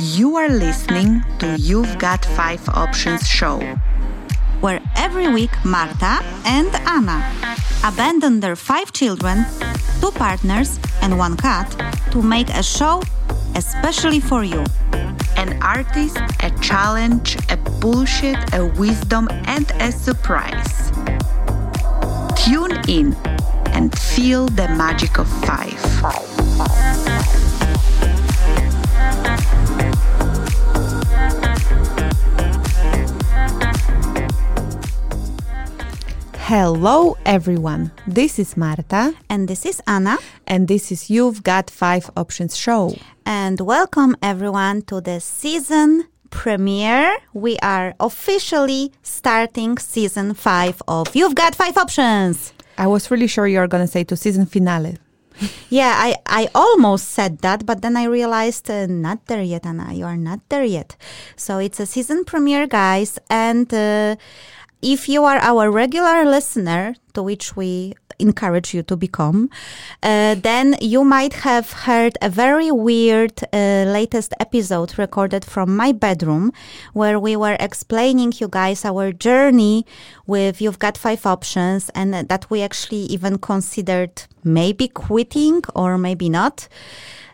You are listening to You've Got Five Options show, where every week Marta and Anna abandon their 5 children, 2 partners and 1 cat to make a show especially for you. An artist, a challenge, a bullshit, a wisdom and a surprise. Tune in and feel the magic of 5. Hello everyone, this is Marta and this is Anna and this is You've Got Five Options show. And welcome everyone to the season premiere. We are officially starting season 5 of You've Got Five Options. I was really sure you were going to say to season finale. Yeah, I almost said that, but then I realized not there yet, Anna, you are not there yet. So it's a season premiere, guys, and if you are our regular listener, to which we encourage you to become, then you might have heard a very weird latest episode recorded from my bedroom, where we were explaining you guys our journey with You've Got Five Options, and that we actually even considered maybe quitting or maybe not.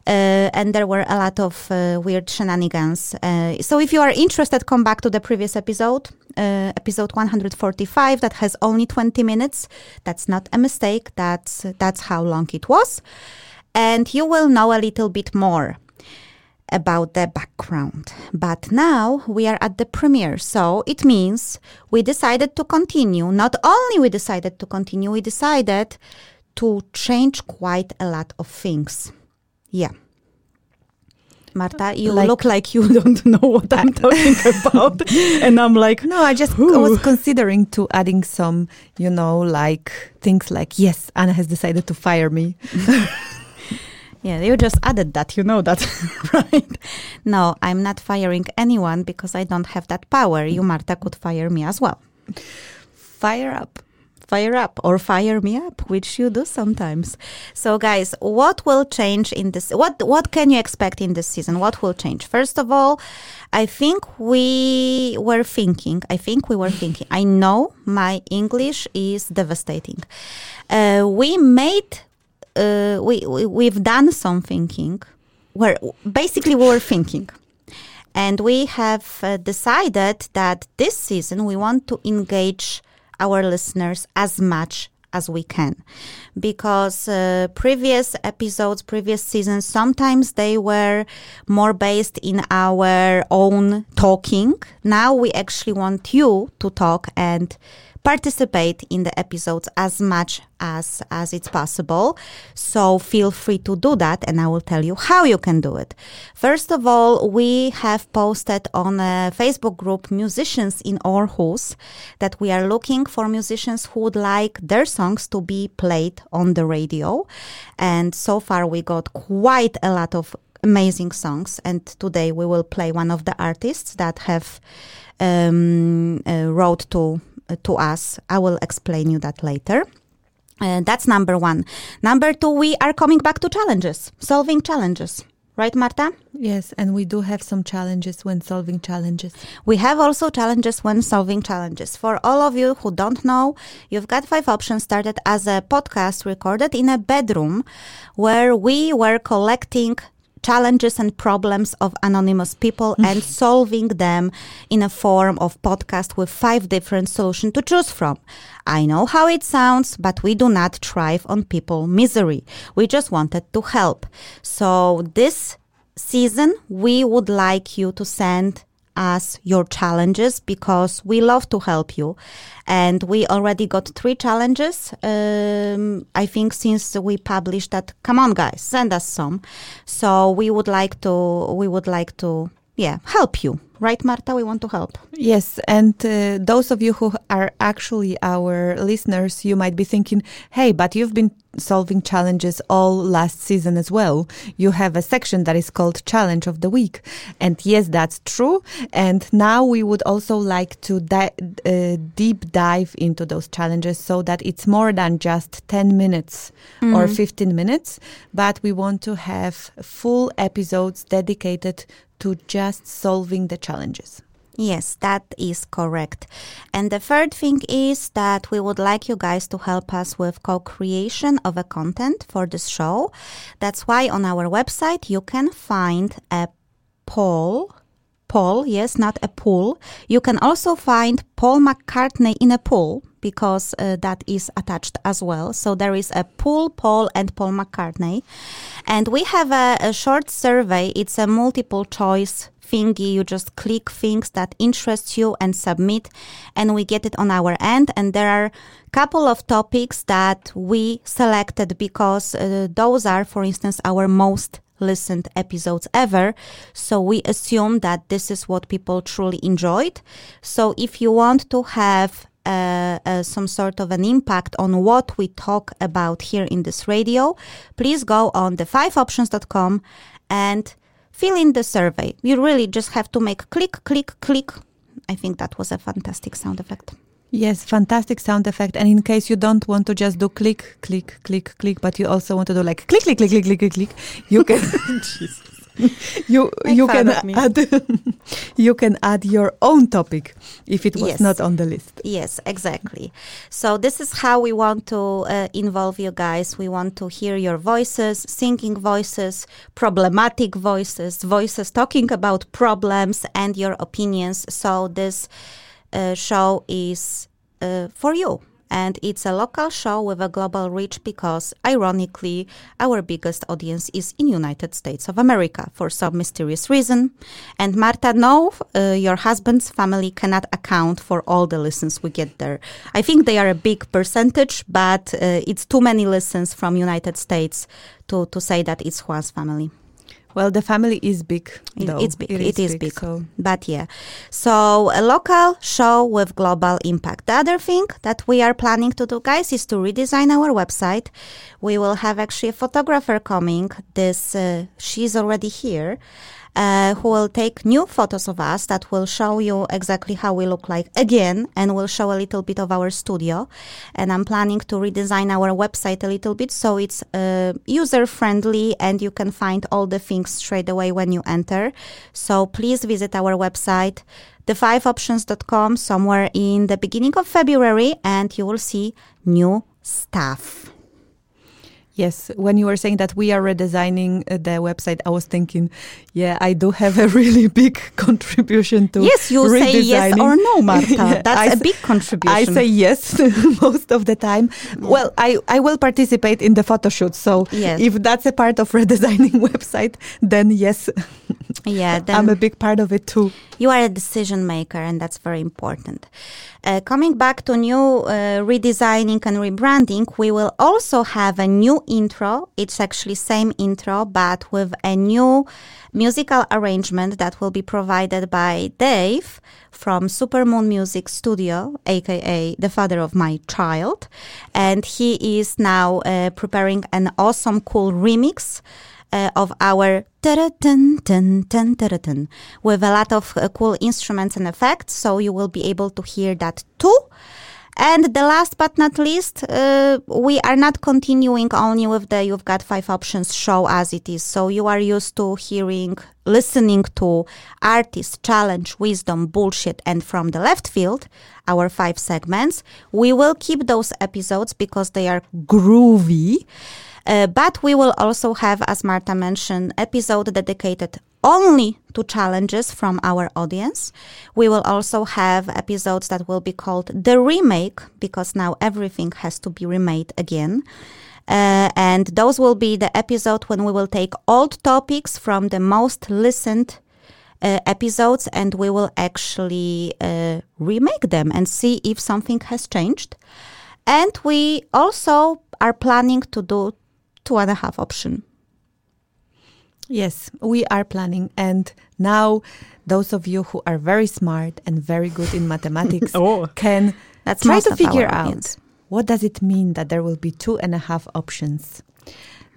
And there were a lot of weird shenanigans. So if you are interested, come back to the previous episode, episode 145, that has only 20 minutes. That's not a mistake. That's how long it was. And you will know a little bit more about the background. But now we are at the premiere. So it means we decided to continue. Not only we decided to continue, we decided to change quite a lot of things. Yeah. Marta, you look like you don't know what I'm talking about. And I'm like, no, I just was considering to adding some, you know, like things like, yes, Anna has decided to fire me. Yeah, you just added that, you know that, right? No, I'm not firing anyone because I don't have that power. You, Marta, could fire me as well. Fire up or fire me up, which you do sometimes. So guys, what will change in this? What can you expect in this season? What will change? First of all, I think we were thinking. I know my English is devastating. We've done some thinking where basically we were thinking. And we have decided that this season we want to engage our listeners as much as we can, because previous episodes, previous seasons, sometimes they were more based in our own talking. Now we actually want you to talk and participate in the episodes as much as it's possible. So feel free to do that, and I will tell you how you can do it. First of all, we have posted on a Facebook group, Musicians in Aarhus, that we are looking for musicians who would like their songs to be played on the radio. And so far we got quite a lot of amazing songs. And today we will play one of the artists that have wrote to us. I will explain you that later. That's number 1. Number 2, we are coming back to challenges, solving challenges. Right, Marta? Yes, and we do have some challenges when solving challenges. We have also challenges when solving challenges. For all of you who don't know, You've Got Five Options started as a podcast recorded in a bedroom where we were collecting challenges and problems of anonymous people and solving them in a form of podcast with 5 different solutions to choose from. I know how it sounds, but we do not thrive on people's misery. We just wanted to help. So this season, we would like you to send us your challenges because we love to help you. And we already got 3 challenges, I think, since we published that. Come on, guys, send us some. So we would like to help you Right, Marta? We want to help. Yes, and those of you who are actually our listeners, you might be thinking, hey, but you've been solving challenges all last season as well. You have a section that is called Challenge of the Week. And yes, that's true. And now we would also like to deep dive into those challenges so that it's more than just 10 minutes or 15 minutes, but we want to have full episodes dedicated to just solving the challenges. Yes, that is correct. And the third thing is that we would like you guys to help us with co-creation of a content for this show. That's why on our website you can find a poll, yes, not a pool. You can also find Paul McCartney in a pool, because that is attached as well. So there is a pool, Paul, and Paul McCartney. And we have a short survey. It's a multiple choice thingy. You just click things that interest you and submit, and we get it on our end. And there are a couple of topics that we selected because those are, for instance, our most listened episodes ever. So we assume that this is what people truly enjoyed. So if you want to have some sort of an impact on what we talk about here in this radio, please go on the5options.com and fill in the survey. You really just have to make click, click, click. I think that was a fantastic sound effect. Yes, fantastic sound effect. And in case you don't want to just do click, click, click, click, but you also want to do like click, click, click, click, click, click, click, you can... Jesus. You can add your own topic if it was not on the list. Yes, exactly. So this is how we want to involve you guys. We want to hear your voices, singing voices, problematic voices, voices talking about problems, and your opinions. So this show is for you. And it's a local show with a global reach because, ironically, our biggest audience is in United States of America for some mysterious reason. And Marta, no, your husband's family cannot account for all the listens we get there. I think they are a big percentage, but it's too many listens from United States to say that it's Juan's family. Well, the family is big, though. It is big. So. But yeah. So a local show with global impact. The other thing that we are planning to do, guys, is to redesign our website. We will have actually a photographer coming. She's already here. Who will take new photos of us that will show you exactly how we look like again, and will show a little bit of our studio. And I'm planning to redesign our website a little bit so it's user-friendly and you can find all the things straight away when you enter. So please visit our website, the5options.com, somewhere in the beginning of February, and you will see new stuff. Yes, when you were saying that we are redesigning the website, I was thinking, yeah, I do have a really big contribution to redesigning. Yes, you say yes or no, Marta. Yeah, that's a big contribution. I say yes most of the time. Yeah. Well, I will participate in the photo shoot. So if that's a part of redesigning website, then yes, then I'm a big part of it too. You are a decision maker, and that's very important. Coming back to new redesigning and rebranding, we will also have a new intro. It's actually same intro, but with a new musical arrangement that will be provided by Dave from Supermoon Music Studio, aka the father of my child. And he is now preparing an awesome, cool remix of our ta-ra-tun, with a lot of cool instruments and effects. So you will be able to hear that too. And the last but not least, we are not continuing only with the You've Got Five Options show as it is. So you are used to listening to artists, challenge, wisdom, bullshit, and from the left field, our 5 segments. We will keep those episodes because they are groovy. But we will also have, as Marta mentioned, episode dedicated only to challenges from our audience. We will also have episodes that will be called The Remake, because now everything has to be remade again. And those will be the episode when we will take old topics from the most listened episodes, and we will actually remake them and see if something has changed. And we also are planning to do 2.5 option. Yes, we are planning. And now those of you who are very smart and very good in mathematics can try to figure out what does it mean that there will be 2.5 options.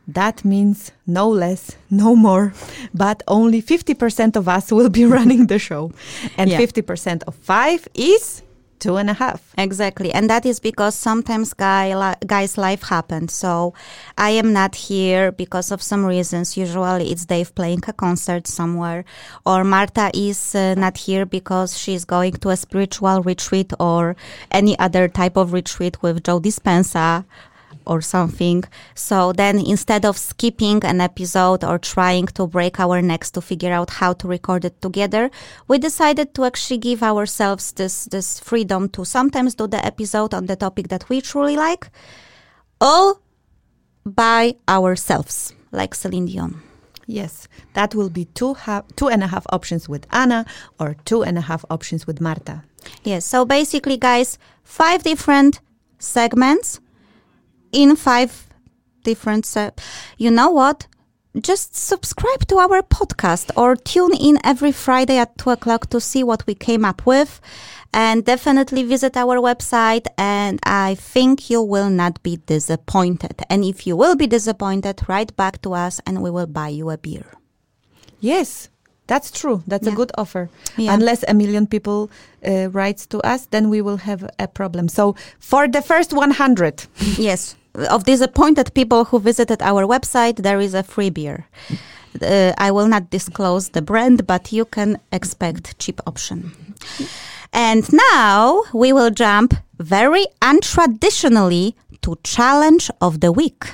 That means no less, no more, but only 50% of us will be running the show. And 50% of 5 is 2.5. Exactly. And that is because sometimes guys' life happens. So I am not here because of some reasons. Usually it's Dave playing a concert somewhere, or Marta is not here because she's going to a spiritual retreat or any other type of retreat with Joe Dispenza or something. So then instead of skipping an episode or trying to break our necks to figure out how to record it together, we decided to actually give ourselves this freedom to sometimes do the episode on the topic that we truly like, all by ourselves, like Celine Dion. Yes, that will be 2.5 options with Anna or 2.5 options with Marta. Yes, so basically, guys, 5 different segments in 5 different... you know what? Just subscribe to our podcast or tune in every Friday at 2 o'clock to see what we came up with. And definitely visit our website, and I think you will not be disappointed. And if you will be disappointed, write back to us and we will buy you a beer. Yes, that's true. That's a good offer. Yeah. Unless a million people writes to us, then we will have a problem. So for the first 100... Yes. Of disappointed people who visited our website, there is a free beer. I will not disclose the brand, but you can expect cheap option. And now we will jump very untraditionally to Challenge of the Week.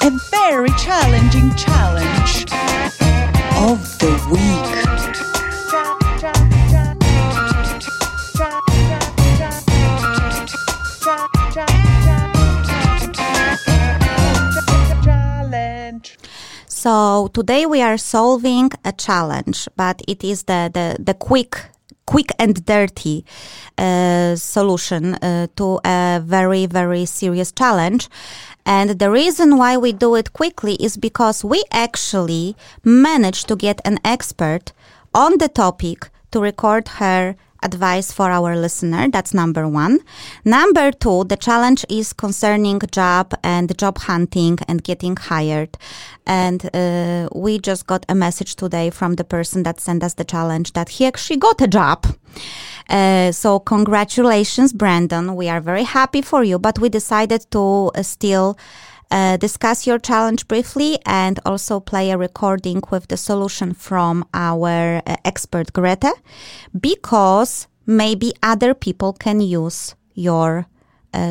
A very challenging challenge of the week. So today we are solving a challenge, but it is the quick and dirty solution to a very, very serious challenge. And the reason why we do it quickly is because we actually managed to get an expert on the topic to record her advice for our listener. That's number 1. Number 2, the challenge is concerning job and job hunting and getting hired. And we just got a message today from the person that sent us the challenge that he actually got a job. So congratulations, Brandon. We are very happy for you, but we decided to still discuss your challenge briefly and also play a recording with the solution from our expert Greta, because maybe other people can use your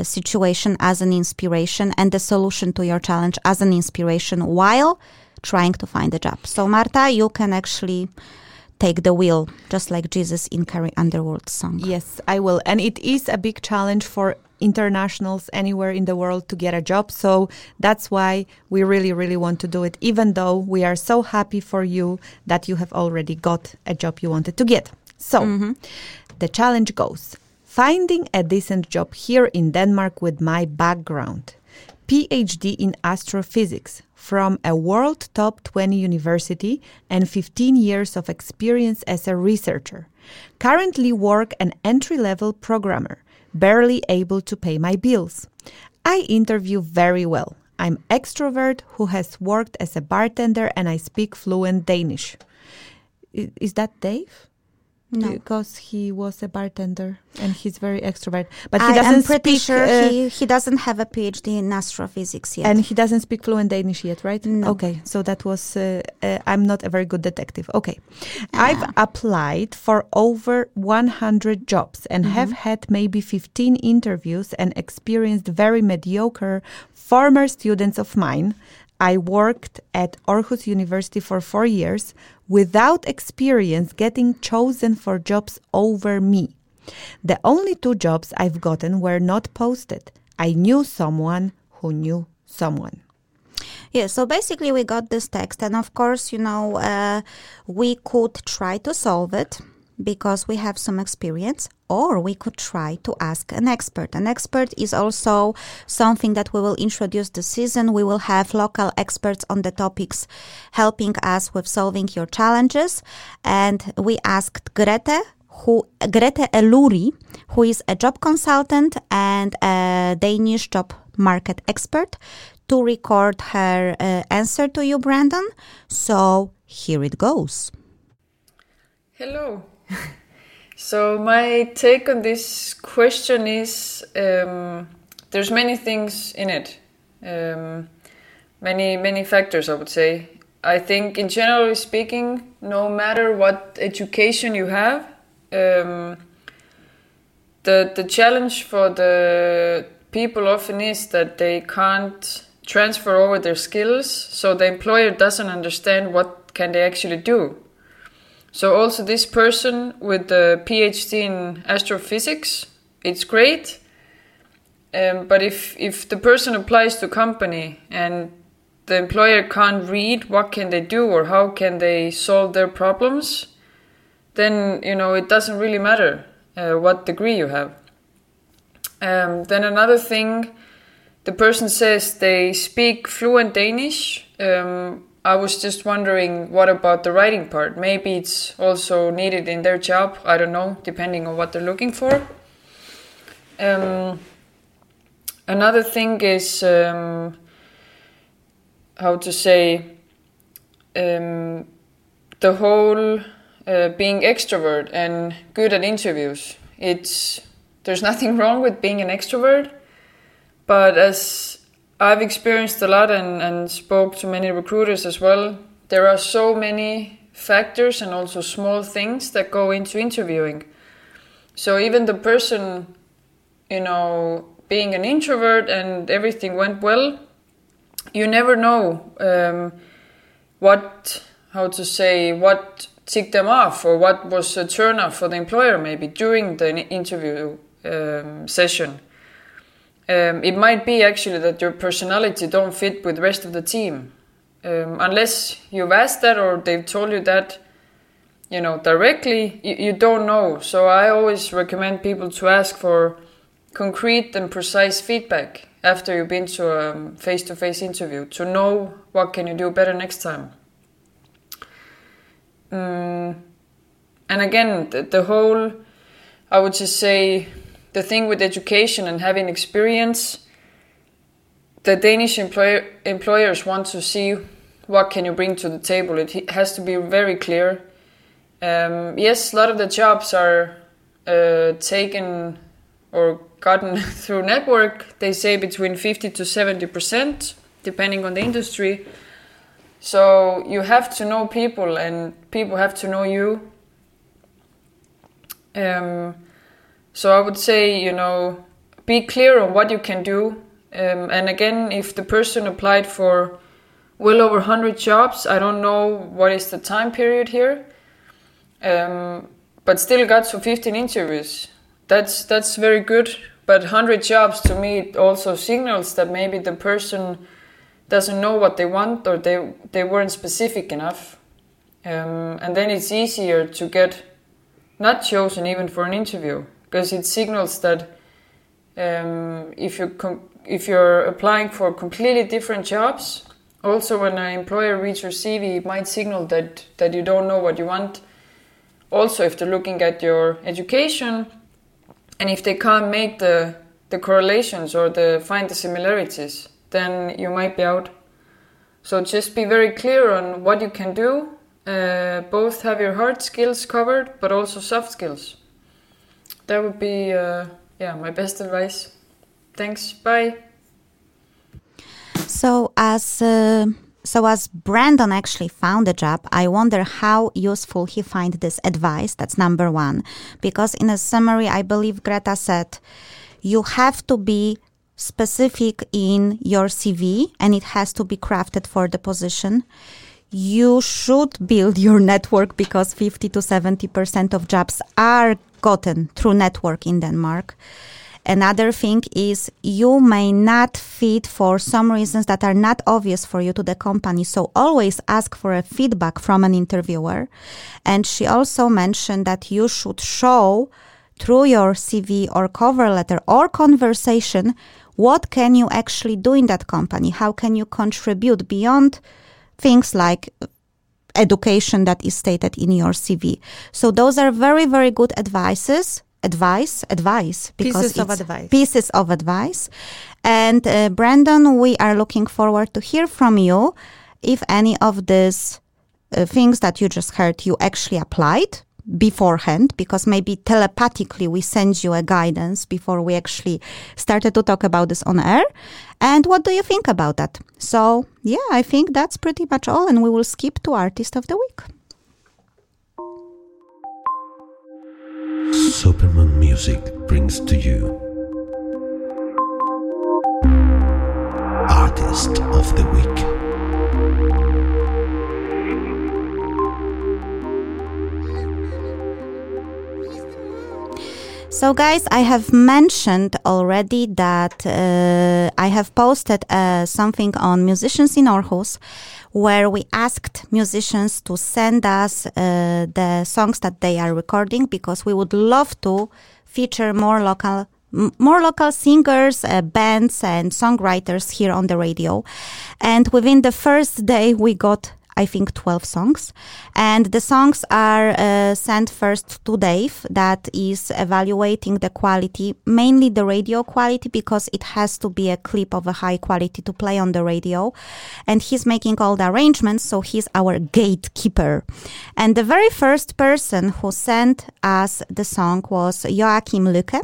situation as an inspiration and the solution to your challenge as an inspiration while trying to find a job. So Marta, you can actually take the wheel, just like Jesus in Carrie Underwood's song. Yes, I will. And it is a big challenge for internationals anywhere in the world to get a job. So that's why we really, really want to do it, even though we are so happy for you that you have already got a job you wanted to get. So the challenge goes: finding a decent job here in Denmark with my background. PhD in astrophysics from a world top 20 university and 15 years of experience as a researcher. Currently work an entry-level programmer, barely able to pay my bills. I interview very well. I'm extrovert who has worked as a bartender and I speak fluent Danish. Is that Dave? No. Because he was a bartender and he's very extrovert. But he doesn't speak... Sure he doesn't have a PhD in astrophysics yet. And he doesn't speak fluent Danish yet, right? No. Okay, so that was... I'm not a very good detective. Okay. I've applied for over 100 jobs and have had maybe 15 interviews and experienced very mediocre former students of mine. I worked at Aarhus University for 4 years without experience getting chosen for jobs over me. The only 2 jobs I've gotten were not posted. I knew someone who knew someone. Yeah, so basically we got this text and of course, we could try to solve it. because we have some experience, or we could try to ask an expert. An expert is also something that we will introduce this season. We will have local experts on the topics helping us with solving your challenges. And we asked Greta Eluri, who is a job consultant and a Danish job market expert, to record her answer to you, Brandon. So here it goes. Hello. So my take on this question is there's many things in it, many factors, I would say. I think in generally speaking, no matter what education you have, the challenge for the people often is that they can't transfer over their skills, so the employer doesn't understand what can they actually do. So also this person with the PhD in astrophysics, it's great. But if the person applies to company and the employer can't read what can they do or how can they solve their problems, then, you know, it doesn't really matter what degree you have. Then another thing, the person says they speak fluent Danish. I was just wondering, what about the writing part? Maybe it's also needed in their job. I don't know, depending on what they're looking for. Another thing is, the whole being extrovert and good at interviews. There's nothing wrong with being an extrovert, but as I've experienced a lot and spoke to many recruiters as well, there are so many factors and also small things that go into interviewing. So even the person, you know, being an introvert and everything went well, you never know what ticked them off or what was a turn-off for the employer maybe during the interview session. It might be actually that your personality don't fit with the rest of the team. Unless you've asked that or they've told you that, you know, directly, you don't know. So I always recommend people to ask for concrete and precise feedback after you've been to a face-to-face interview to know what can you do better next time. And again, the whole, I would just say, the thing with education and having experience, the Danish employers want to see what can you bring to the table. It has to be very clear. Yes, a lot of the jobs are taken or gotten through network. They say between 50 to 70%, depending on the industry. So you have to know people and people have to know you. So I would say, you know, be clear on what you can do. And again, if the person applied for well over 100 jobs, I don't know what is the time period here, but still got to 15 interviews. That's very good. But 100 jobs to me it also signals that maybe the person doesn't know what they want or they weren't specific enough. And then it's easier to get not chosen even for an interview. Because it signals that if you're applying for completely different jobs, also when an employer reads your CV, it might signal that you don't know what you want. Also, if they're looking at your education, and if they can't make the correlations or find the similarities, then you might be out. So just be very clear on what you can do. Both have your hard skills covered, but also soft skills. That would be, my best advice. Thanks. Bye. So as Brandon actually found a job, I wonder how useful he finds this advice. That's number one. Because in a summary, I believe Greta said, you have to be specific in your CV and it has to be crafted for the position. You should build your network because 50 to 70% of jobs are gotten through network in Denmark. Another thing is you may not fit for some reasons that are not obvious for you to the company. So always ask for a feedback from an interviewer. And she also mentioned that you should show through your CV or cover letter or conversation, what can you actually do in that company? How can you contribute beyond things like education that is stated in your CV? So those are very, very good advice. Pieces of advice. And Brandon, we are looking forward to hear from you if any of these things that you just heard, you actually applied beforehand, because maybe telepathically we send you a guidance before we actually started to talk about this on air. And what do you think about that? So yeah, I think that's pretty much all, and we will skip to Artist of the Week. Superman Music brings to you Artist of the Week. So guys, I have mentioned already that I have posted something on Musicians in Aarhus, where we asked musicians to send us the songs that they are recording, because we would love to feature more local singers, bands and songwriters here on the radio. And within the first day, we got, I think, 12 songs. And the songs are sent first to Dave, that is evaluating the quality, mainly the radio quality, because it has to be a clip of a high quality to play on the radio. And he's making all the arrangements, so he's our gatekeeper. And the very first person who sent us the song was Joachim Lücke.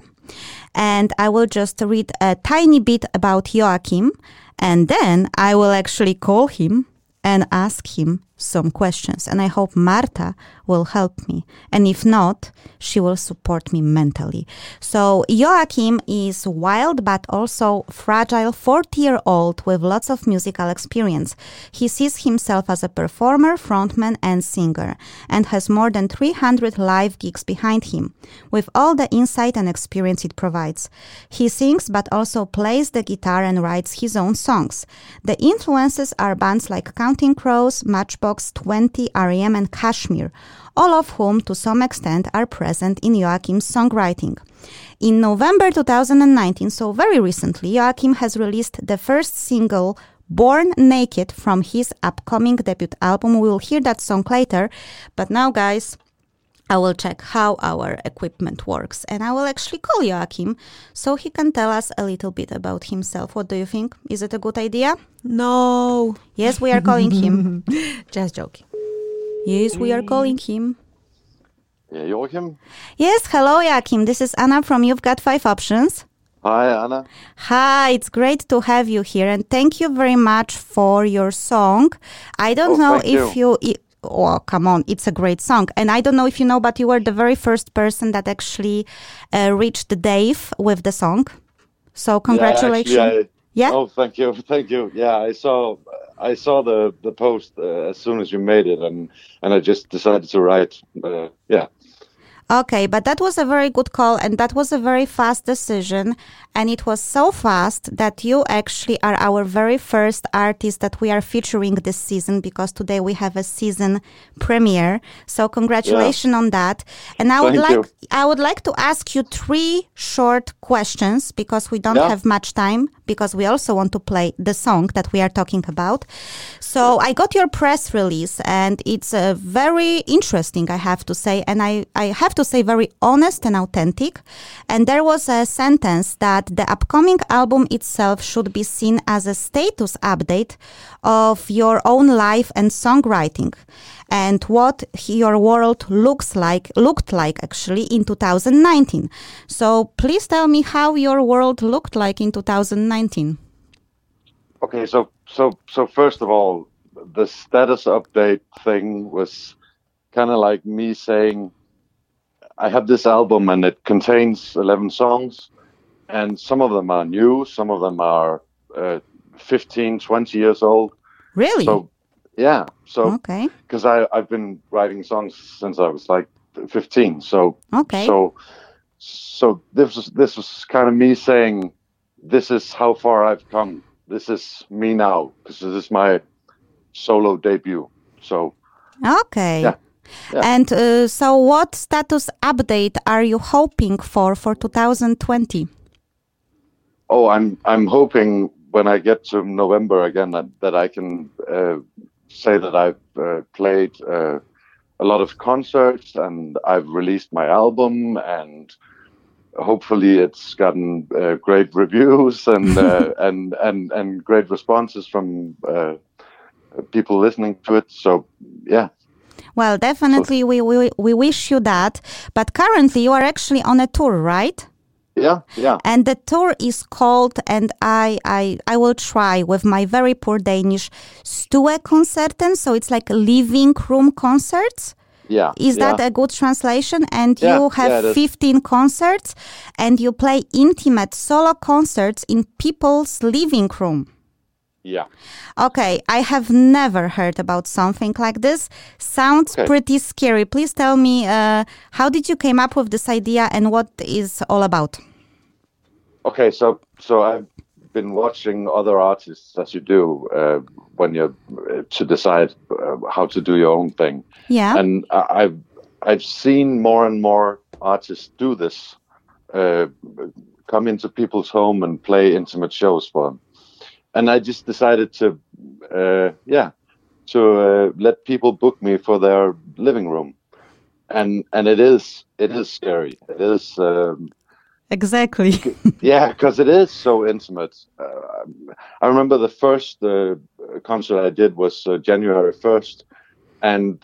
And I will just read a tiny bit about Joachim, and then I will actually call him and ask him some questions. And I hope Marta will help me. And if not, she will support me mentally. So Joachim is wild but also fragile 40-year-old with lots of musical experience. He sees himself as a performer, frontman and singer, and has more than 300 live gigs behind him, with all the insight and experience it provides. He sings but also plays the guitar and writes his own songs. The influences are bands like Counting Crows, Matchbox 20, REM and Kashmir, all of whom to some extent are present in Joachim's songwriting. In November 2019, so very recently, Joachim has released the first single, Born Naked, from his upcoming debut album. We will hear that song later, but now guys, I will check how our equipment works, and I will actually call Joachim so he can tell us a little bit about himself. What do you think? Is it a good idea? No. Yes, we are calling him. Just joking. Yes, we are calling him. Yeah, Joachim? Yes, hello Joachim. This is Anna from You've Got Five Options. Hi, Anna. Hi, it's great to have you here, and thank you very much for your song. I don't know if you oh, come on, it's a great song. And I don't know if you know, but you were the very first person that actually reached Dave with the song. So congratulations. Yeah? Actually, oh, thank you. Thank you. Yeah, I saw the post as soon as you made it, and I just decided to write. Yeah. Okay, but that was a very good call, and that was a very fast decision, and it was so fast that you actually are our very first artist that we are featuring this season, because today we have a season premiere. So congratulations on that. And I would like to ask you three short questions, because we don't have much time, because we also want to play the song that we are talking about. So I got your press release, and it's very interesting, I have to say, and I have to say very honest and authentic. And there was a sentence that the upcoming album itself should be seen as a status update of your own life and songwriting, and what your world looked like actually in 2019. So please tell me how your world looked like in 2019. Okay, so first of all, the status update thing was kind of like me saying, I have this album and it contains 11 songs, and some of them are new, some of them are 15, 20 years old. Really? So, yeah. So, okay. Because I've been writing songs since I was like 15. So, okay. So, So this was kind of me saying, this is how far I've come. This is me now, because this is my solo debut. So okay. Yeah. Yeah. And so what status update are you hoping for 2020? Oh, I'm hoping when I get to November again that I can say that I've played a lot of concerts and I've released my album, and hopefully it's gotten great reviews and and great responses from people listening to it. So yeah. Well, definitely we wish you that. But currently you are actually on a tour, right? Yeah, yeah. And the tour is called, and I will try with my very poor Danish, Stue Koncerten. So it's like living room concerts. Yeah. Is that a good translation? And you have 15 concerts, and you play intimate solo concerts in people's living room. Yeah. Okay, I have never heard about something like this. Sounds pretty scary. Please tell me, how did you came up with this idea and what is all about? Okay, so I've been watching other artists, as you do, when you're to decide how to do your own thing. Yeah. And I've seen more and more artists do this, come into people's home and play intimate shows for them. And I just decided to let people book me for their living room, and it is scary. It is exactly because it is so intimate. I remember the first concert I did was January 1st, and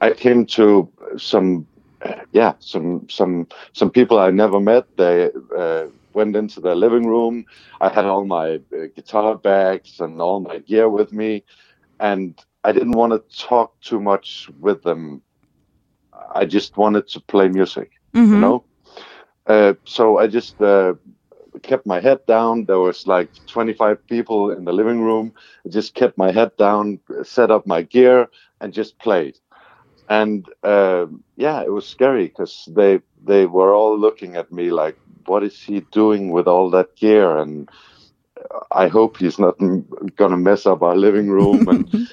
I came to some people I never met. They went into their living room. I had all my guitar bags and all my gear with me, and I didn't want to talk too much with them. I just wanted to play music, you know? So I just kept my head down. There was like 25 people in the living room. I just kept my head down, set up my gear, and just played. And it was scary because they were all looking at me like, what is he doing with all that gear? And I hope he's not going to mess up our living room. And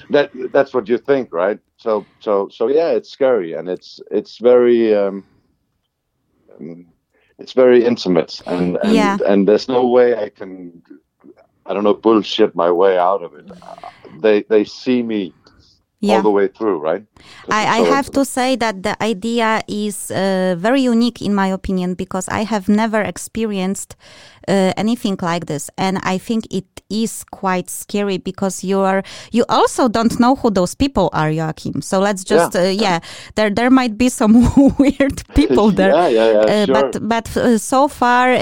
that's what you think, right? So yeah, it's scary, and it's very it's very intimate, and there's no way I don't know bullshit my way out of it. They see me. Yeah. All the way through, right? I have to say that the idea is very unique in my opinion, because I have never experienced anything like this, and I think it is quite scary because you also don't know who those people are, Joachim. So let's just there might be some weird people there. Sure. But so far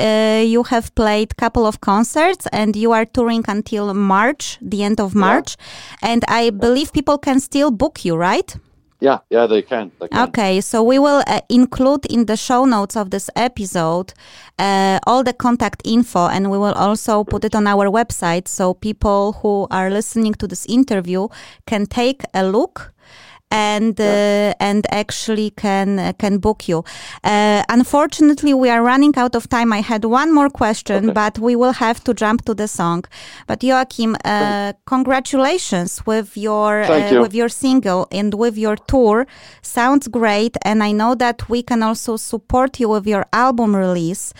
you have played couple of concerts, and you are touring until March, the end of March, and I believe people can still book you, right? Yeah, they can. Okay, so we will include in the show notes of this episode all the contact info, and we will also put it on our website so people who are listening to this interview can take a look and actually can book you. Unfortunately, we are running out of time. I had one more question, but we will have to jump to the song. But Joachim, congratulations with your single and with your tour. Sounds great, and I know that we can also support you with your album release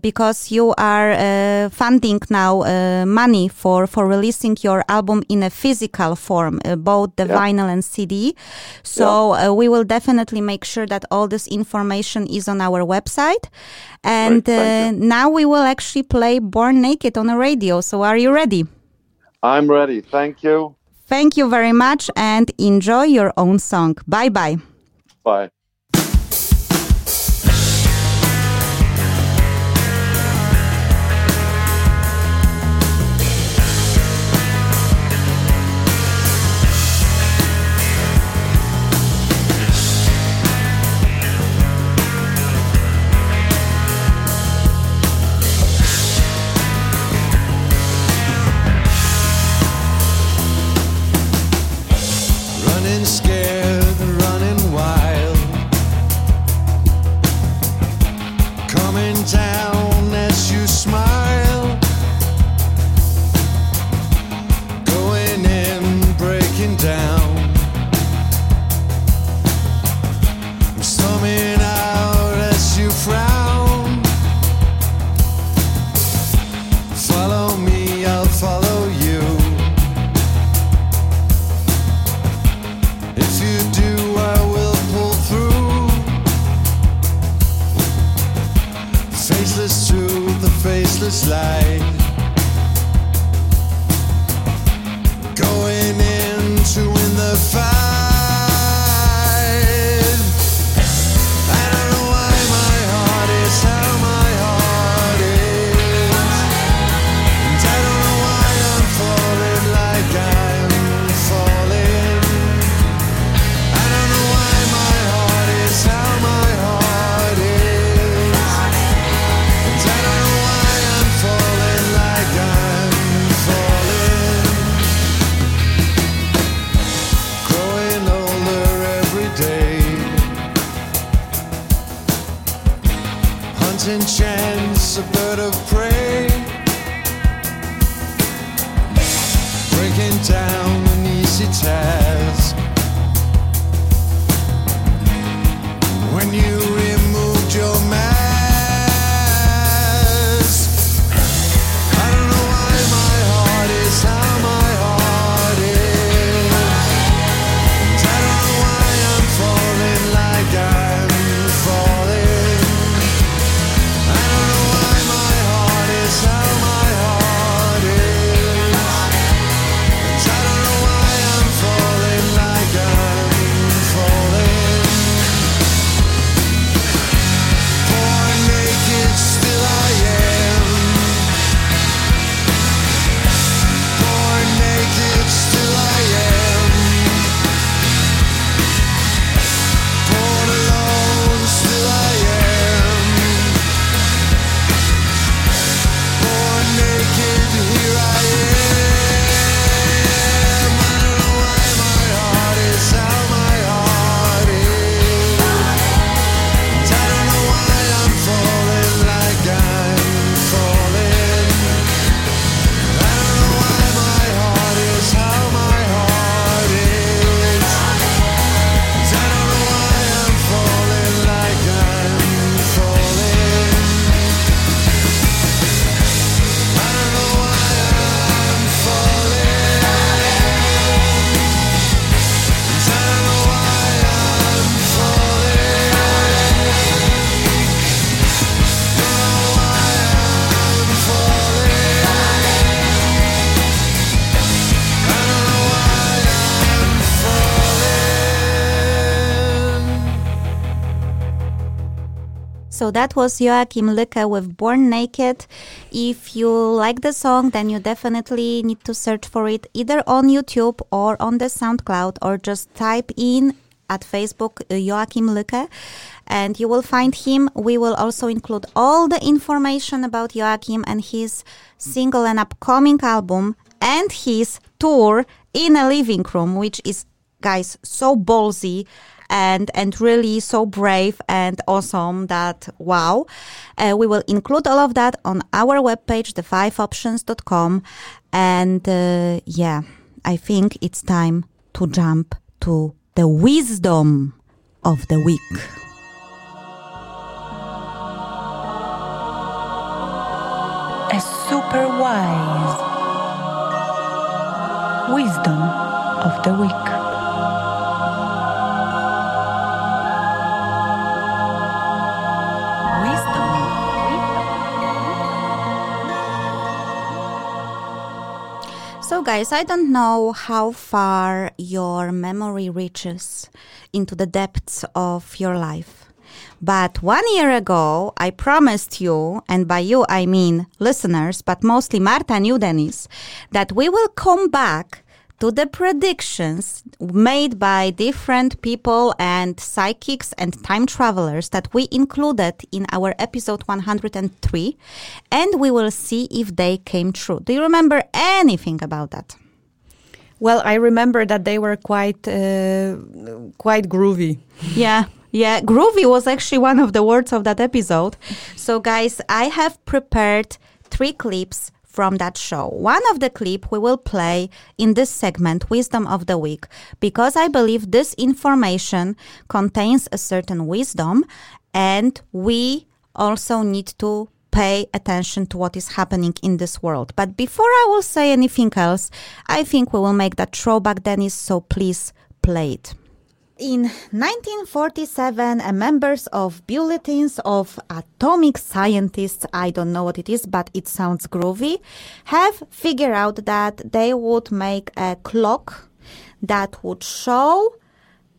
because you are funding now money for releasing your album in a physical form, both the vinyl and CD. So we will definitely make sure that all this information is on our website. And now we will actually play Born Naked on the radio. So are you ready? I'm ready. Thank you. Thank you very much, and enjoy your own song. Bye-bye. Bye. Scared, running wild, down an easy task. When you removed your mask, I don't know why my heart is how my heart is. And I don't know why I'm falling like I'm falling. I don't know why my heart is how my heart is. And I don't know why I'm falling like I'm falling. Born naked, still I am. Born naked, still I am. Born alone, still I am. Born naked, here I am. I don't know why my heart is how my heart is. I don't know why I'm falling like I'm falling. I don't know why my heart is how my heart is. I don't know why I'm falling like I'm falling. I don't know why I'm falling. I don't know why I'm falling. Don't know why I'm falling. I don't know why I'm falling. So that was Joachim Lücke with Born Naked. If you like the song, then you definitely need to search for it either on YouTube or on the SoundCloud, or just type in at Facebook Joachim Lücke and you will find him. We will also include all the information about Joachim and his single and upcoming album and his tour in a living room, which is, guys, so ballsy and really so brave and awesome that, wow. We will include all of that on our webpage, the5options.com. And yeah, I think it's time to jump to the wisdom of the week. A super wise wisdom of the week. So guys, I don't know how far your memory reaches into the depths of your life, but 1 year ago, I promised you, and by you I mean listeners, but mostly Marta and you, Dennis, that we will come back to the predictions made by different people and psychics and time travelers that we included in our episode 103, and we will see if they came true. Do you remember anything about that? Well, I remember that they were quite groovy. Yeah, groovy was actually one of the words of that episode. So guys, I have prepared 3 clips from that show. One of the clips we will play in this segment, Wisdom of the Week, because I believe this information contains a certain wisdom, and we also need to pay attention to what is happening in this world. But before I will say anything else, I think we will make that throwback, Dennis, so please play it. In 1947, members of bulletins of atomic scientists, I don't know what it is, but it sounds groovy, have figured out that they would make a clock that would show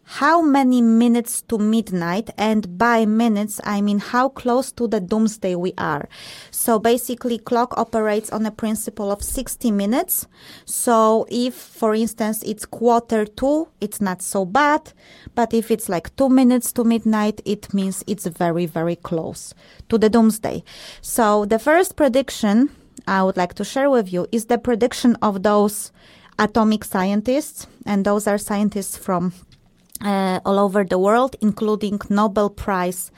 how many minutes to midnight, and by minutes, I mean how close to the doomsday we are. So basically, clock operates on a principle of 60 minutes. So if, for instance, it's 1:45, it's not so bad. But if it's like 2 minutes to midnight, it means it's very, very close to the doomsday. So the first prediction I would like to share with you is the prediction of those atomic scientists. And those are scientists from all over the world, including Nobel Prize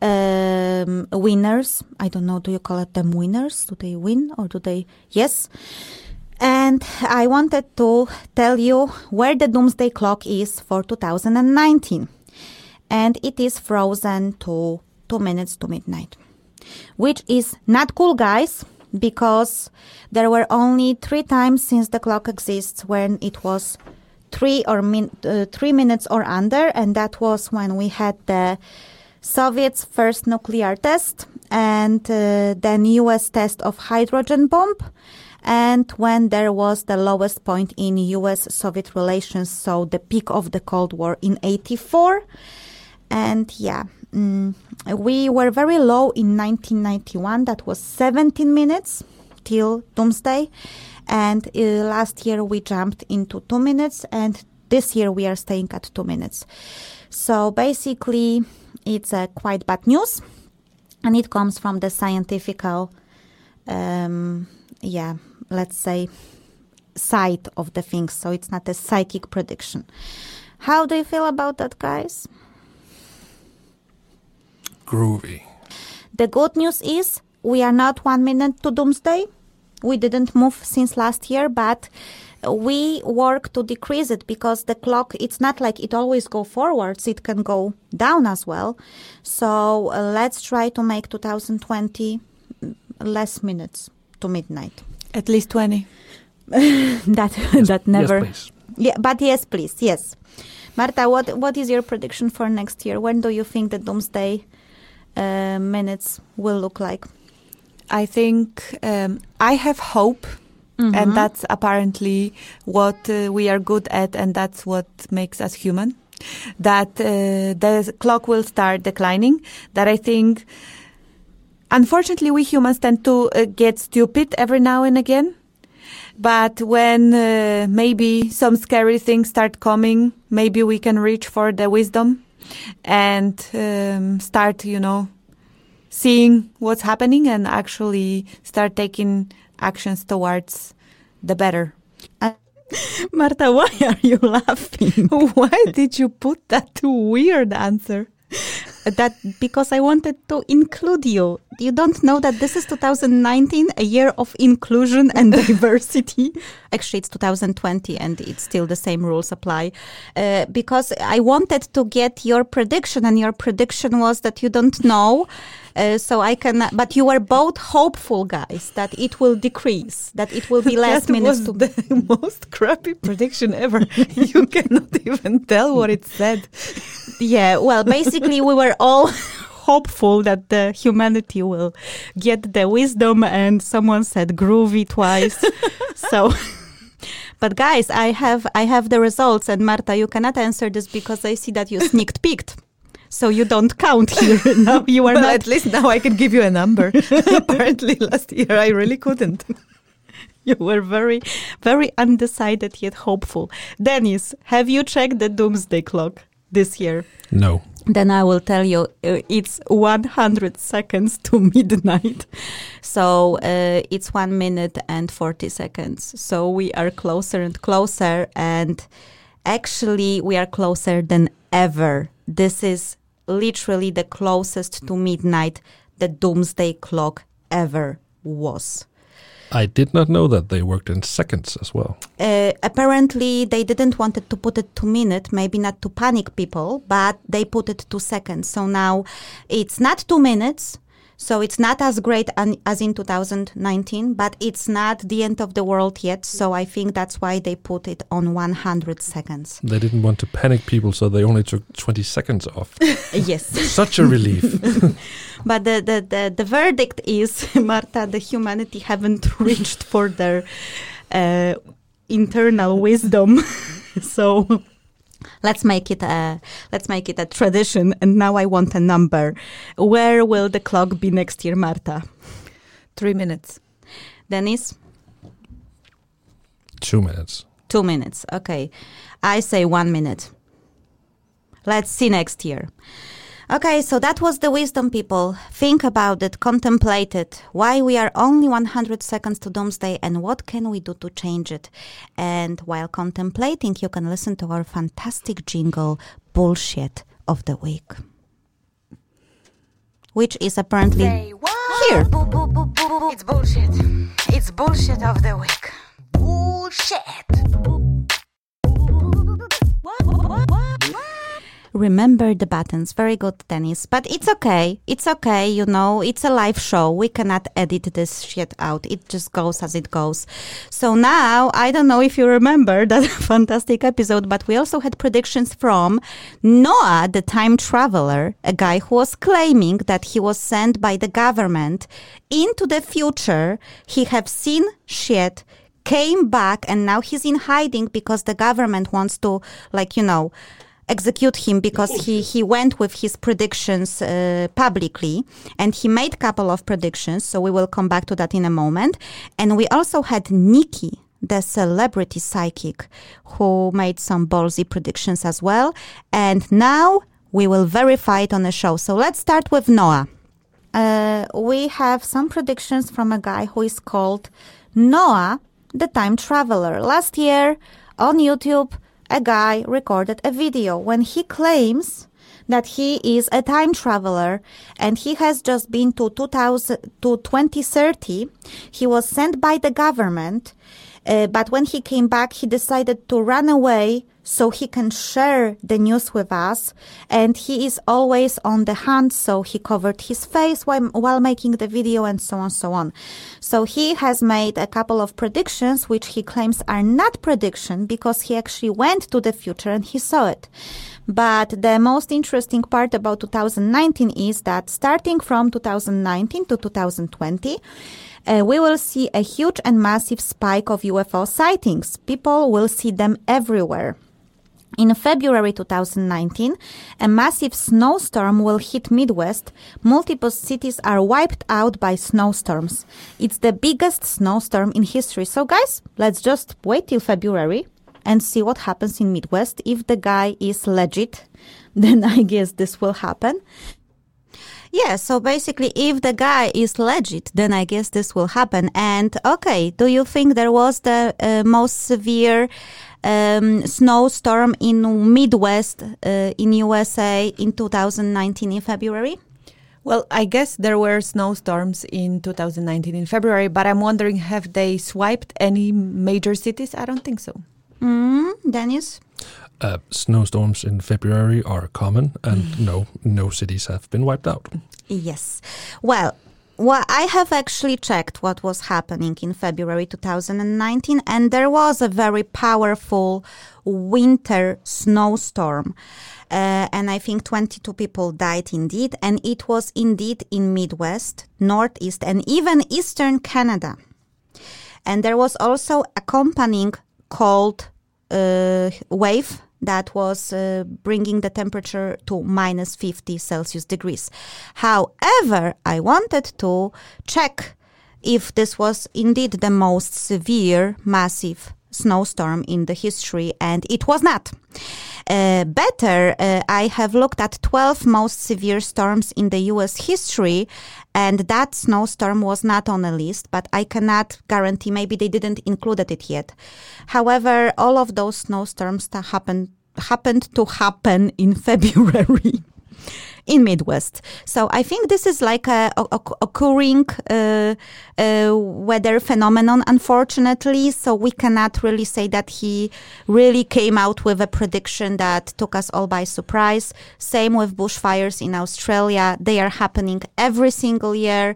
winners. I don't know, do you call it them winners? Do they win or do they? Yes. And I wanted to tell you where the doomsday clock is for 2019. And it is frozen to 2 minutes to midnight, which is not cool, guys, because there were only 3 times since the clock exists when it was 3 minutes or under, and that was when we had the Soviets' first nuclear test and then US test of hydrogen bomb, and when there was the lowest point in US-Soviet relations, so the peak of the Cold War in 1984. And yeah, we were very low in 1991. That was 17 minutes till doomsday. And last year we jumped into 2 minutes, and this year we are staying at 2 minutes. So basically it's a quite bad news, and it comes from the scientific, let's say, side of the thing. So it's not a psychic prediction. How do you feel about that, guys? Groovy. The good news is we are not 1 minute to doomsday. We didn't move since last year, but we work to decrease it, because the clock, it's not like it always goes forwards. It can go down as well. So let's try to make 2020 less minutes to midnight. At least 20. Never. Yes, please. Yeah, but yes, please. Yes. Marta, what is your prediction for next year? When do you think the doomsday minutes will look like? I think I have hope, and that's apparently what we are good at, and that's what makes us human, that the clock will start declining, that I think, unfortunately, we humans tend to get stupid every now and again. But when maybe some scary things start coming, maybe we can reach for the wisdom and start, seeing what's happening and actually start taking actions towards the better. Marta, why are you laughing? Why did you put that weird answer? That because I wanted to include you. You don't know that this is 2019, a year of inclusion and diversity. Actually, it's 2020 and it's still the same rules apply. Because I wanted to get your prediction, and your prediction was that you don't know. But you were both hopeful, guys, that it will decrease, that it will be less minutes. That was the most crappy prediction ever. You cannot even tell what it said. Yeah, well, basically we were all hopeful that the humanity will get the wisdom, and someone said groovy twice. So, but guys, I have the results, and Marta, you cannot answer this because I see that you sneaked peeked. So you don't count here. No, you are not. At least now I can give you a number. Apparently last year I really couldn't. You were very, very undecided yet hopeful. Dennis, have you checked the doomsday clock this year? No. Then I will tell you, it's 100 seconds to midnight. So it's 1 minute and 40 seconds. So we are closer and closer. And actually, we are closer than ever. This is literally the closest to midnight the doomsday clock ever was. I did not know that they worked in seconds as well. Apparently, they didn't want it to put it to minute, maybe not to panic people, but they put it to seconds. So now it's not 2 minutes. So it's not as great as in 2019, but it's not the end of the world yet. So I think that's why they put it on 100 seconds. They didn't want to panic people, so they only took 20 seconds off. Yes. Such a relief. But the verdict is, Marta, the humanity haven't reached for their internal wisdom. So... Let's make it a tradition. And now I want a number. Where will the clock be next year, Marta? 3 minutes. Dennis? 2 minutes. 2 minutes. Okay. I say 1 minute. Let's see next year. Okay, so that was the wisdom, people. Think about it, contemplate it, why we are only 100 seconds to doomsday, and what can we do to change it. And while contemplating, you can listen to our fantastic jingle, Bullshit of the Week, which is apparently here. It's bullshit. It's Bullshit of the Week. bullshit. Remember the buttons. Very good, Dennis. But it's okay. It's okay, you know. It's a live show. We cannot edit this shit out. It just goes as it goes. So now, I don't know if you remember that fantastic episode, but we also had predictions from Noah, the time traveler, a guy who was claiming that he was sent by the government into the future. He have seen shit, came back, and now he's in hiding because the government wants to, like, you know, execute him because he went with his predictions publicly, and he made a couple of predictions, so we will come back to that in a moment. And we also had Nikki, the celebrity psychic, who made some ballsy predictions as well, and now we will verify it on the show. So let's start with Noah. We have some predictions from a guy who is called Noah, the time traveler. Last year on YouTube, a guy recorded a video when he claims that he is a time traveler and he has just been to 2030. He was sent by the government, but when he came back, he decided to run away so he can share the news with us. And he is always on the hunt, so he covered his face while making the video and so on, so on. So he has made a couple of predictions, which he claims are not prediction because he actually went to the future and he saw it. But the most interesting part about 2019 is that starting from 2019 to 2020, we will see a huge and massive spike of UFO sightings. People will see them everywhere. In February 2019, a massive snowstorm will hit Midwest. Multiple cities are wiped out by snowstorms. It's the biggest snowstorm in history. So guys, let's just wait till February and see what happens in Midwest. If the guy is legit, then I guess this will happen. Yeah, so basically, if the guy is legit, then I guess this will happen. And okay, do you think there was the most severe snowstorm in Midwest in USA in 2019 in February? Well, I guess there were snowstorms in 2019 in February, but I'm wondering, have they swiped any major cities? I don't think so. Dennis? Snowstorms in February are common, and no cities have been wiped out. Yes. Well, I have actually checked what was happening in February 2019, and there was a very powerful winter snowstorm. And I think 22 people died indeed, and it was indeed in Midwest, Northeast, and even Eastern Canada. And there was also accompanying cold wave that was bringing the temperature to minus 50 Celsius degrees. However, I wanted to check if this was indeed the most severe massive snowstorm in the history, and it was not. I have looked at 12 most severe storms in the US history, and that snowstorm was not on the list, but I cannot guarantee, maybe they didn't include it yet. However, all of those snowstorms that happened in February in Midwest. So I think this is like a occurring weather phenomenon, unfortunately. So we cannot really say that he really came out with a prediction that took us all by surprise. Same with bushfires in Australia. They are happening every single year.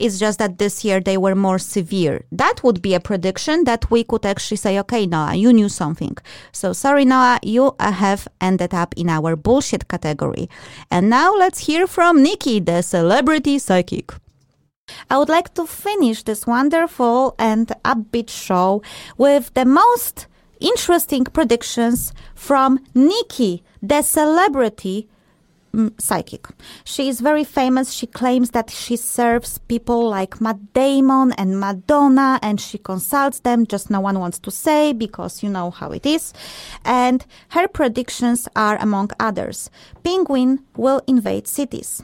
It's just that this year they were more severe. That would be a prediction that we could actually say, okay, Noah, you knew something. So sorry, Noah, you have ended up in our bullshit category. And now let's hear from Nikki, the celebrity psychic. I would like to finish this wonderful and upbeat show with the most interesting predictions from Nikki, the celebrity psychic. She is very famous. She claims that she serves people like Matt Damon and Madonna, and she consults them, just no one wants to say because you know how it is. And her predictions are, among others, penguin will invade cities.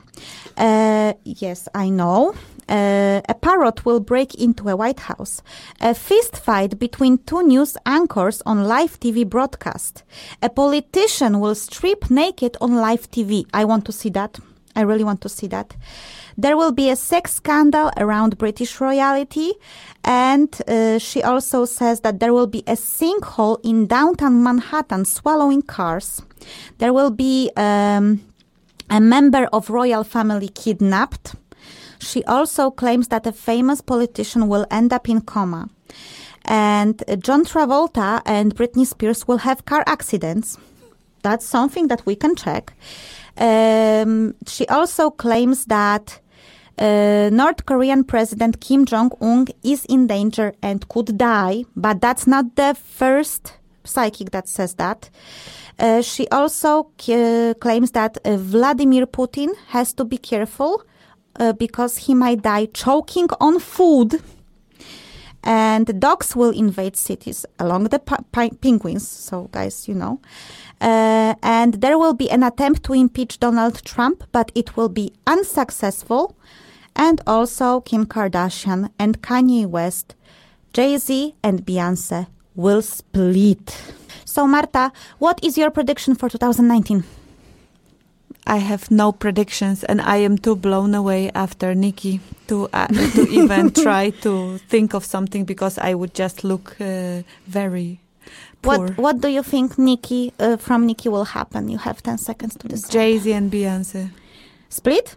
Yes, I know. A parrot will break into a White House. A fist fight between two news anchors on live TV broadcast. A politician will strip naked on live TV. I want to see that. I really want to see that. There will be a sex scandal around British royalty. And she also says that there will be a sinkhole in downtown Manhattan swallowing cars. There will be a member of royal family kidnapped. She also claims that a famous politician will end up in coma. And John Travolta and Britney Spears will have car accidents. That's something that we can check. She also claims that North Korean President Kim Jong-un is in danger and could die, but that's not the first psychic that says that. She also claims that Vladimir Putin has to be careful because he might die choking on food. And dogs will invade cities along the penguins. So, guys, you know. And there will be an attempt to impeach Donald Trump, but it will be unsuccessful. And also Kim Kardashian and Kanye West, Jay-Z and Beyonce will split. So, Marta, what is your prediction for 2019? I have no predictions, and I am too blown away after Nikki to even try to think of something, because I would just look very poor. What do you think Nikki from Nikki will happen? You have 10 seconds to decide. Jay-Z and Beyonce. Split?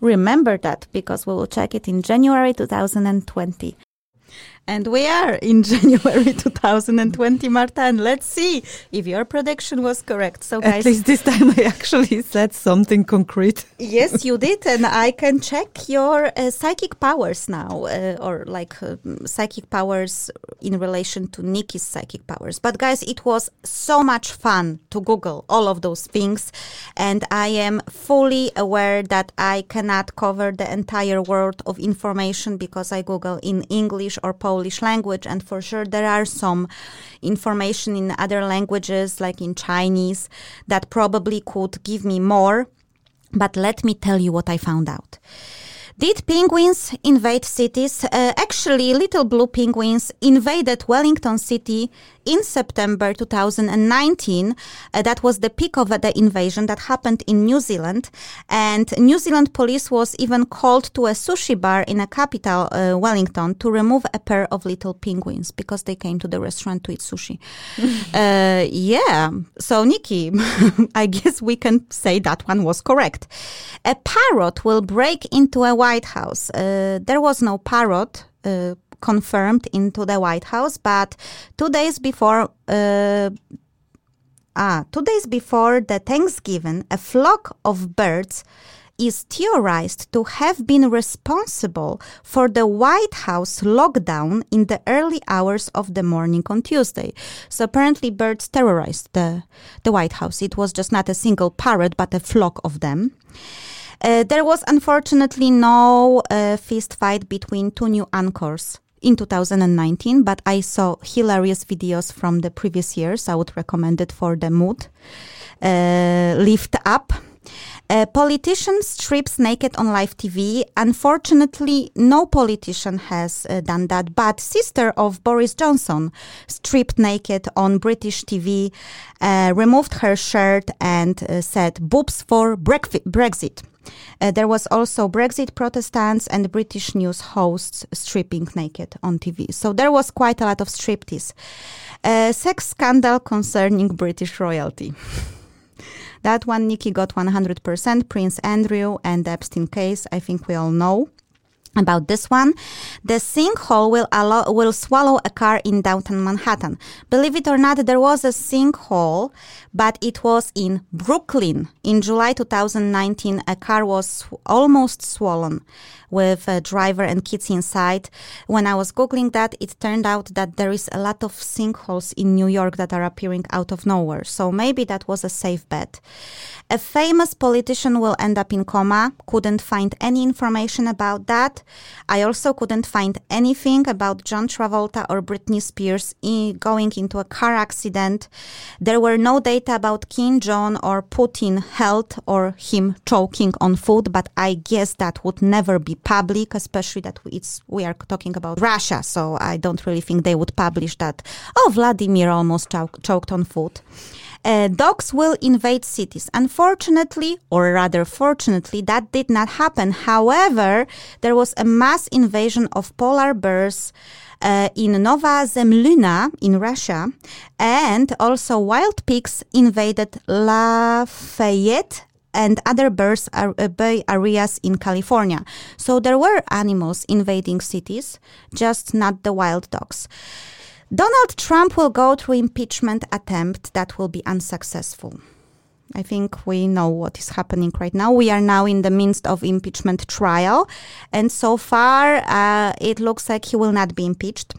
Remember that, because we will check it in January 2020. And we are in January 2020, Marta, and let's see if your prediction was correct. So, guys, at least this time I actually said something concrete. Yes, you did, and I can check your psychic powers now, or like psychic powers in relation to Nikki's psychic powers. But, guys, it was so much fun to Google all of those things, and I am fully aware that I cannot cover the entire world of information because I Google in English or Polish language, and for sure there are some information in other languages, like in Chinese, that probably could give me more. But let me tell you what I found out. Did penguins invade cities? Actually, little blue penguins invaded Wellington City in September 2019. That was the peak of the invasion that happened in New Zealand. And New Zealand police was even called to a sushi bar in the capital, Wellington, to remove a pair of little penguins because they came to the restaurant to eat sushi. Yeah. So, Nikki, I guess we can say that one was correct. A parrot will break into a White House. There was no parrot confirmed into the White House, but 2 days before 2 days before the Thanksgiving, a flock of birds is theorized to have been responsible for the White House lockdown in the early hours of the morning on Tuesday. So apparently birds terrorized the White House. It was just not a single parrot, but a flock of them. There was unfortunately no fist fight between two new anchors in 2019, but I saw hilarious videos from the previous years. I would recommend it for the mood. Lift Up. A politician strips naked on live TV. Unfortunately, no politician has done that, but sister of Boris Johnson stripped naked on British TV, removed her shirt and said, "Boobs for Brexit. There was also Brexit protestants and British news hosts stripping naked on TV. So there was quite a lot of striptease. Sex scandal concerning British royalty. That one Nikki got 100%, Prince Andrew and the Epstein case. I think we all know about this one. The sinkhole will swallow a car in downtown Manhattan. Believe it or not, there was a sinkhole, but it was in Brooklyn. In July 2019, a car was almost swollen with a driver and kids inside. When I was Googling that, it turned out that there is a lot of sinkholes in New York that are appearing out of nowhere. So maybe that was a safe bet. A famous politician will end up in coma. Couldn't find any information about that. I also couldn't find anything about John Travolta or Britney Spears going into a car accident. There were no data about Kim Jong or Putin health or him choking on food, but I guess that would never be public, especially that we are talking about Russia, so I don't really think they would publish that. Oh, Vladimir almost choked on food. dogs will invade cities. Unfortunately, or rather fortunately, that did not happen. However, there was a mass invasion of polar bears in Nowa Zemlina in Russia, and also wild pigs invaded Lafayette and other bay areas in California. So there were animals invading cities, just not the wild dogs. Donald Trump will go through impeachment attempt that will be unsuccessful. I think we know what is happening right now. We are now in the midst of impeachment trial. And so far, it looks like he will not be impeached.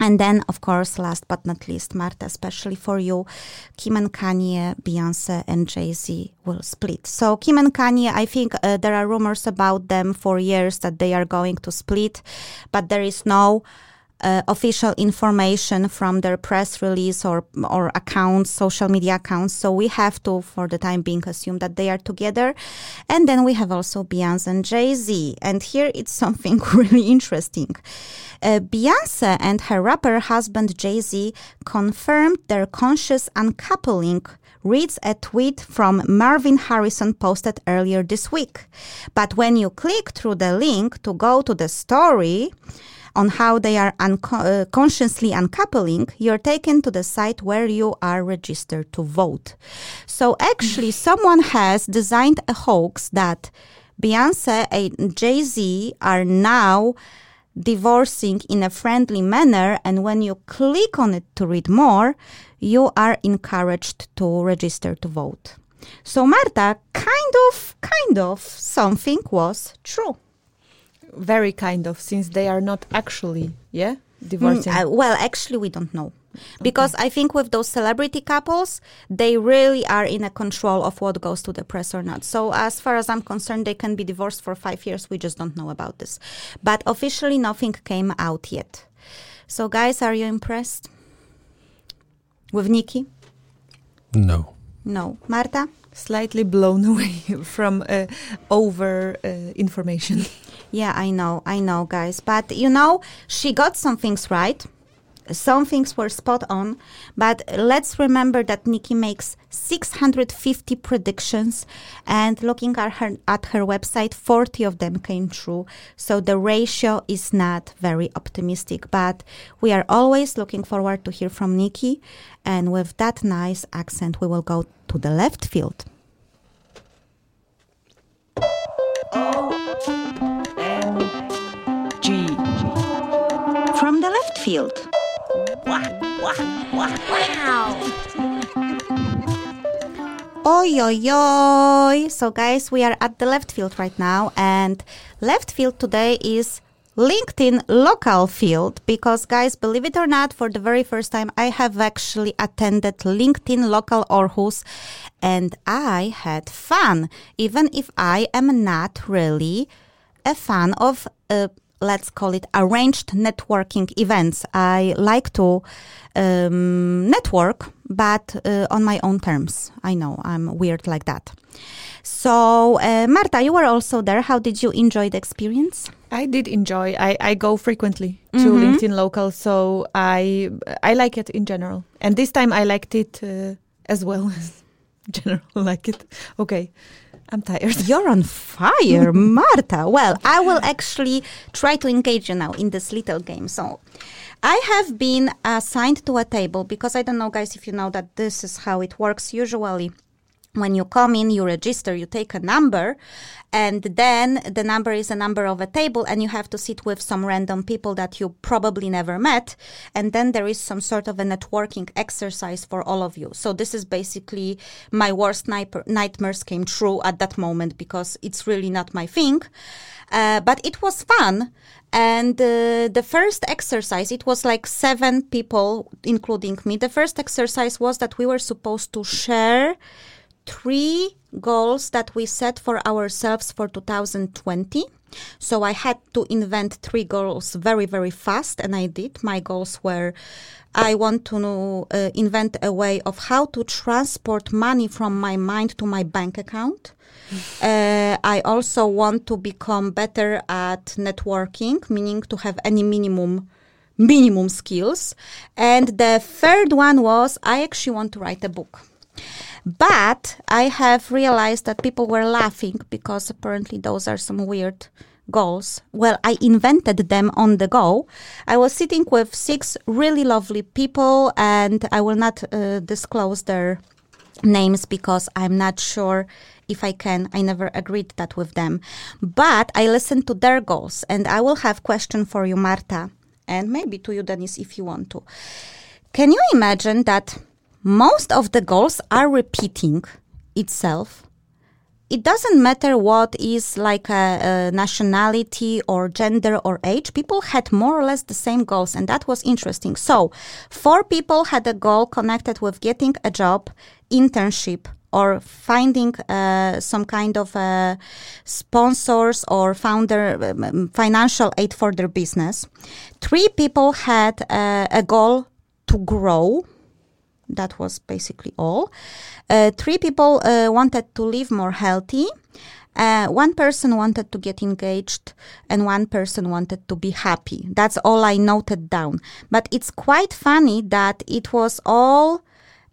And then, of course, last but not least, Marta, especially for you, Kim and Kanye, Beyonce and Jay-Z will split. So Kim and Kanye, I think there are rumors about them for years that they are going to split, but there is no official information from their press release or accounts, social media accounts. So we have to, for the time being, assume that they are together. And then we have also Beyonce and Jay-Z. And here it's something really interesting. Beyonce and her rapper husband Jay-Z confirmed their conscious uncoupling, reads a tweet from Marvin Harrison posted earlier this week. But when you click through the link to go to the story on how they are consciously uncoupling, you're taken to the site where you are registered to vote. So actually, someone has designed a hoax that Beyoncé and Jay-Z are now divorcing in a friendly manner. And when you click on it to read more, you are encouraged to register to vote. So Marta, kind of something was true. Very kind of, since they are not actually, divorcing. Well, actually, we don't know. Because I think with those celebrity couples, they really are in a control of what goes to the press or not. So as far as I'm concerned, they can be divorced for 5 years. We just don't know about this. But officially, nothing came out yet. So guys, are you impressed with Nikki? No. Marta? Slightly blown away from over information. Yeah, I know, guys. But, she got some things right. Some things were spot on. But let's remember that Nikki makes 650 predictions. And looking at her website, 40 of them came true. So the ratio is not very optimistic. But we are always looking forward to hear from Nikki. And with that nice accent, we will go to the left field. OMG. From the left field. Wow. Oi, oi, oi. So guys, we are at the left field right now. And left field today is LinkedIn Local field, because guys, believe it or not, for the very first time I have actually attended LinkedIn Local Aarhus, and I had fun, even if I am not really a fan of let's call it arranged networking events. I like to network, but on my own terms. I know, I'm weird like that. So, Marta, you were also there. How did you enjoy the experience? I did enjoy. I go frequently to LinkedIn Local, so I like it in general. And this time I liked it as well as general like it. Okay. I'm tired. You're on fire, Marta. Well, I will actually try to engage you now in this little game. So I have been assigned to a table because I don't know, guys, if you know that this is how it works usually. When you come in, you register, you take a number, and then the number is a number of a table, and you have to sit with some random people that you probably never met. And then there is some sort of a networking exercise for all of you. So this is basically my worst nightmares came true at that moment, because it's really not my thing. But it was fun. And the first exercise, it was like 7 people, including me. The first exercise was that we were supposed to share 3 goals that we set for ourselves for 2020. So I had to invent 3 goals very, very fast, and I did. My goals were, I want to invent a way of how to transport money from my mind to my bank account. I also want to become better at networking, meaning to have any minimum skills. And the third one was, I actually want to write a book. But I have realized that people were laughing because apparently those are some weird goals. Well, I invented them on the go. I was sitting with 6 really lovely people, and I will not disclose their names because I'm not sure if I can. I never agreed that with them. But I listened to their goals, and I will have question for you, Marta, and maybe to you, Dennis, if you want to. Can you imagine that most of the goals are repeating itself? It doesn't matter what is like a nationality or gender or age. People had more or less the same goals, and that was interesting. So 4 people had a goal connected with getting a job, internship, or finding some kind of sponsors or founder financial aid for their business. 3 people had a goal to grow. That was basically all. 3 people wanted to live more healthy. 1 person wanted to get engaged, and 1 person wanted to be happy. That's all I noted down. But it's quite funny that it was all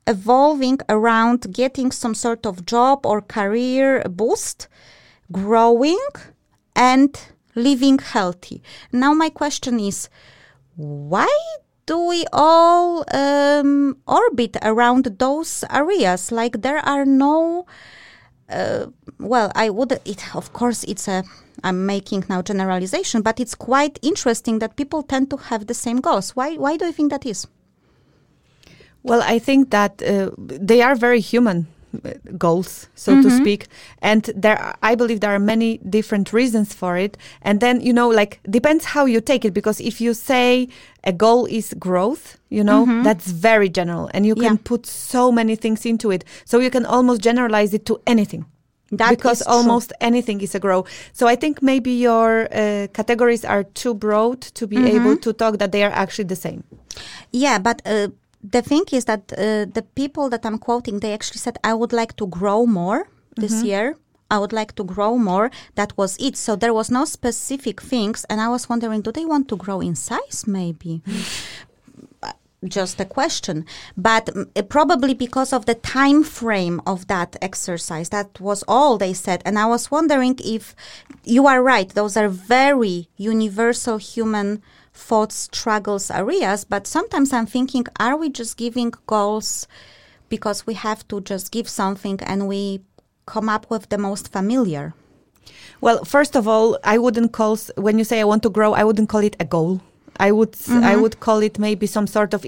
evolving around getting some sort of job or career boost, growing, and living healthy. Now my question is, why do we all orbit around those areas? Like there are no, of course I'm making now generalization, but it's quite interesting that people tend to have the same goals. Why do you think that is? Well, I think that they are very human goals, so to speak. And I believe there are many different reasons for it. And then, depends how you take it. Because if you say a goal is growth, that's very general. And you can put so many things into it. So you can almost generalize it to anything. Because almost anything is a grow. So I think maybe your categories are too broad to be able to talk that they are actually the same. Yeah, but the thing is that the people that I'm quoting, they actually said, I would like to grow more this year. I would like to grow more. That was it. So there was no specific things. And I was wondering, do they want to grow in size maybe? Just a question. But probably because of the time frame of that exercise, that was all they said. And I was wondering if you are right. Those are very universal human thoughts, struggles, areas, but sometimes I'm thinking, are we just giving goals because we have to just give something and we come up with the most familiar? Well, first of all, when you say I want to grow, I wouldn't call it a goal. I would call it maybe some sort of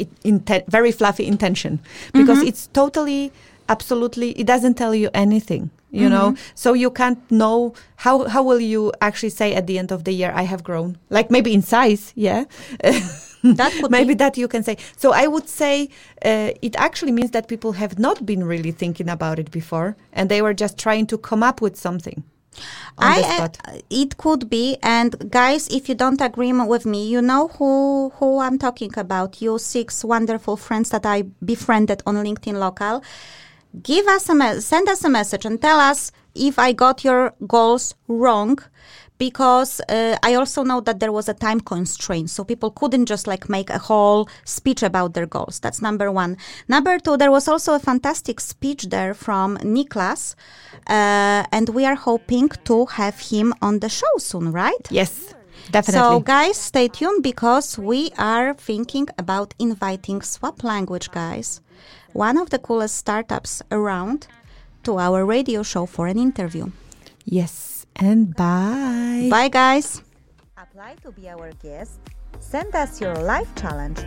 very fluffy intention, because it's totally, absolutely, it doesn't tell you anything. So you can't know how will you actually say at the end of the year, I have grown, like maybe in size. Yeah, that could maybe be. That you can say. So I would say it actually means that people have not been really thinking about it before, and they were just trying to come up with something. It could be. And guys, if you don't agree with me, you know who I'm talking about. You 6 wonderful friends that I befriended on LinkedIn Local. Send us a message and tell us if I got your goals wrong, because I also know that there was a time constraint. So people couldn't just make a whole speech about their goals. That's number 1. Number 2, there was also a fantastic speech there from Niklas. And we are hoping to have him on the show soon, right? Yes. Definitely. So, guys, stay tuned, because we are thinking about inviting Swap Language, guys, one of the coolest startups around, to our radio show for an interview. Yes, and bye. Bye, guys. Apply to be our guest, send us your life challenge,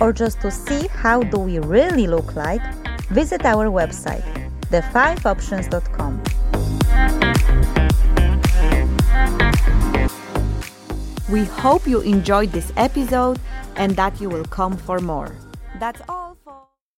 or just to see how do we really look like, visit our website, the5options.com. We hope you enjoyed this episode and that you will come for more. That's all.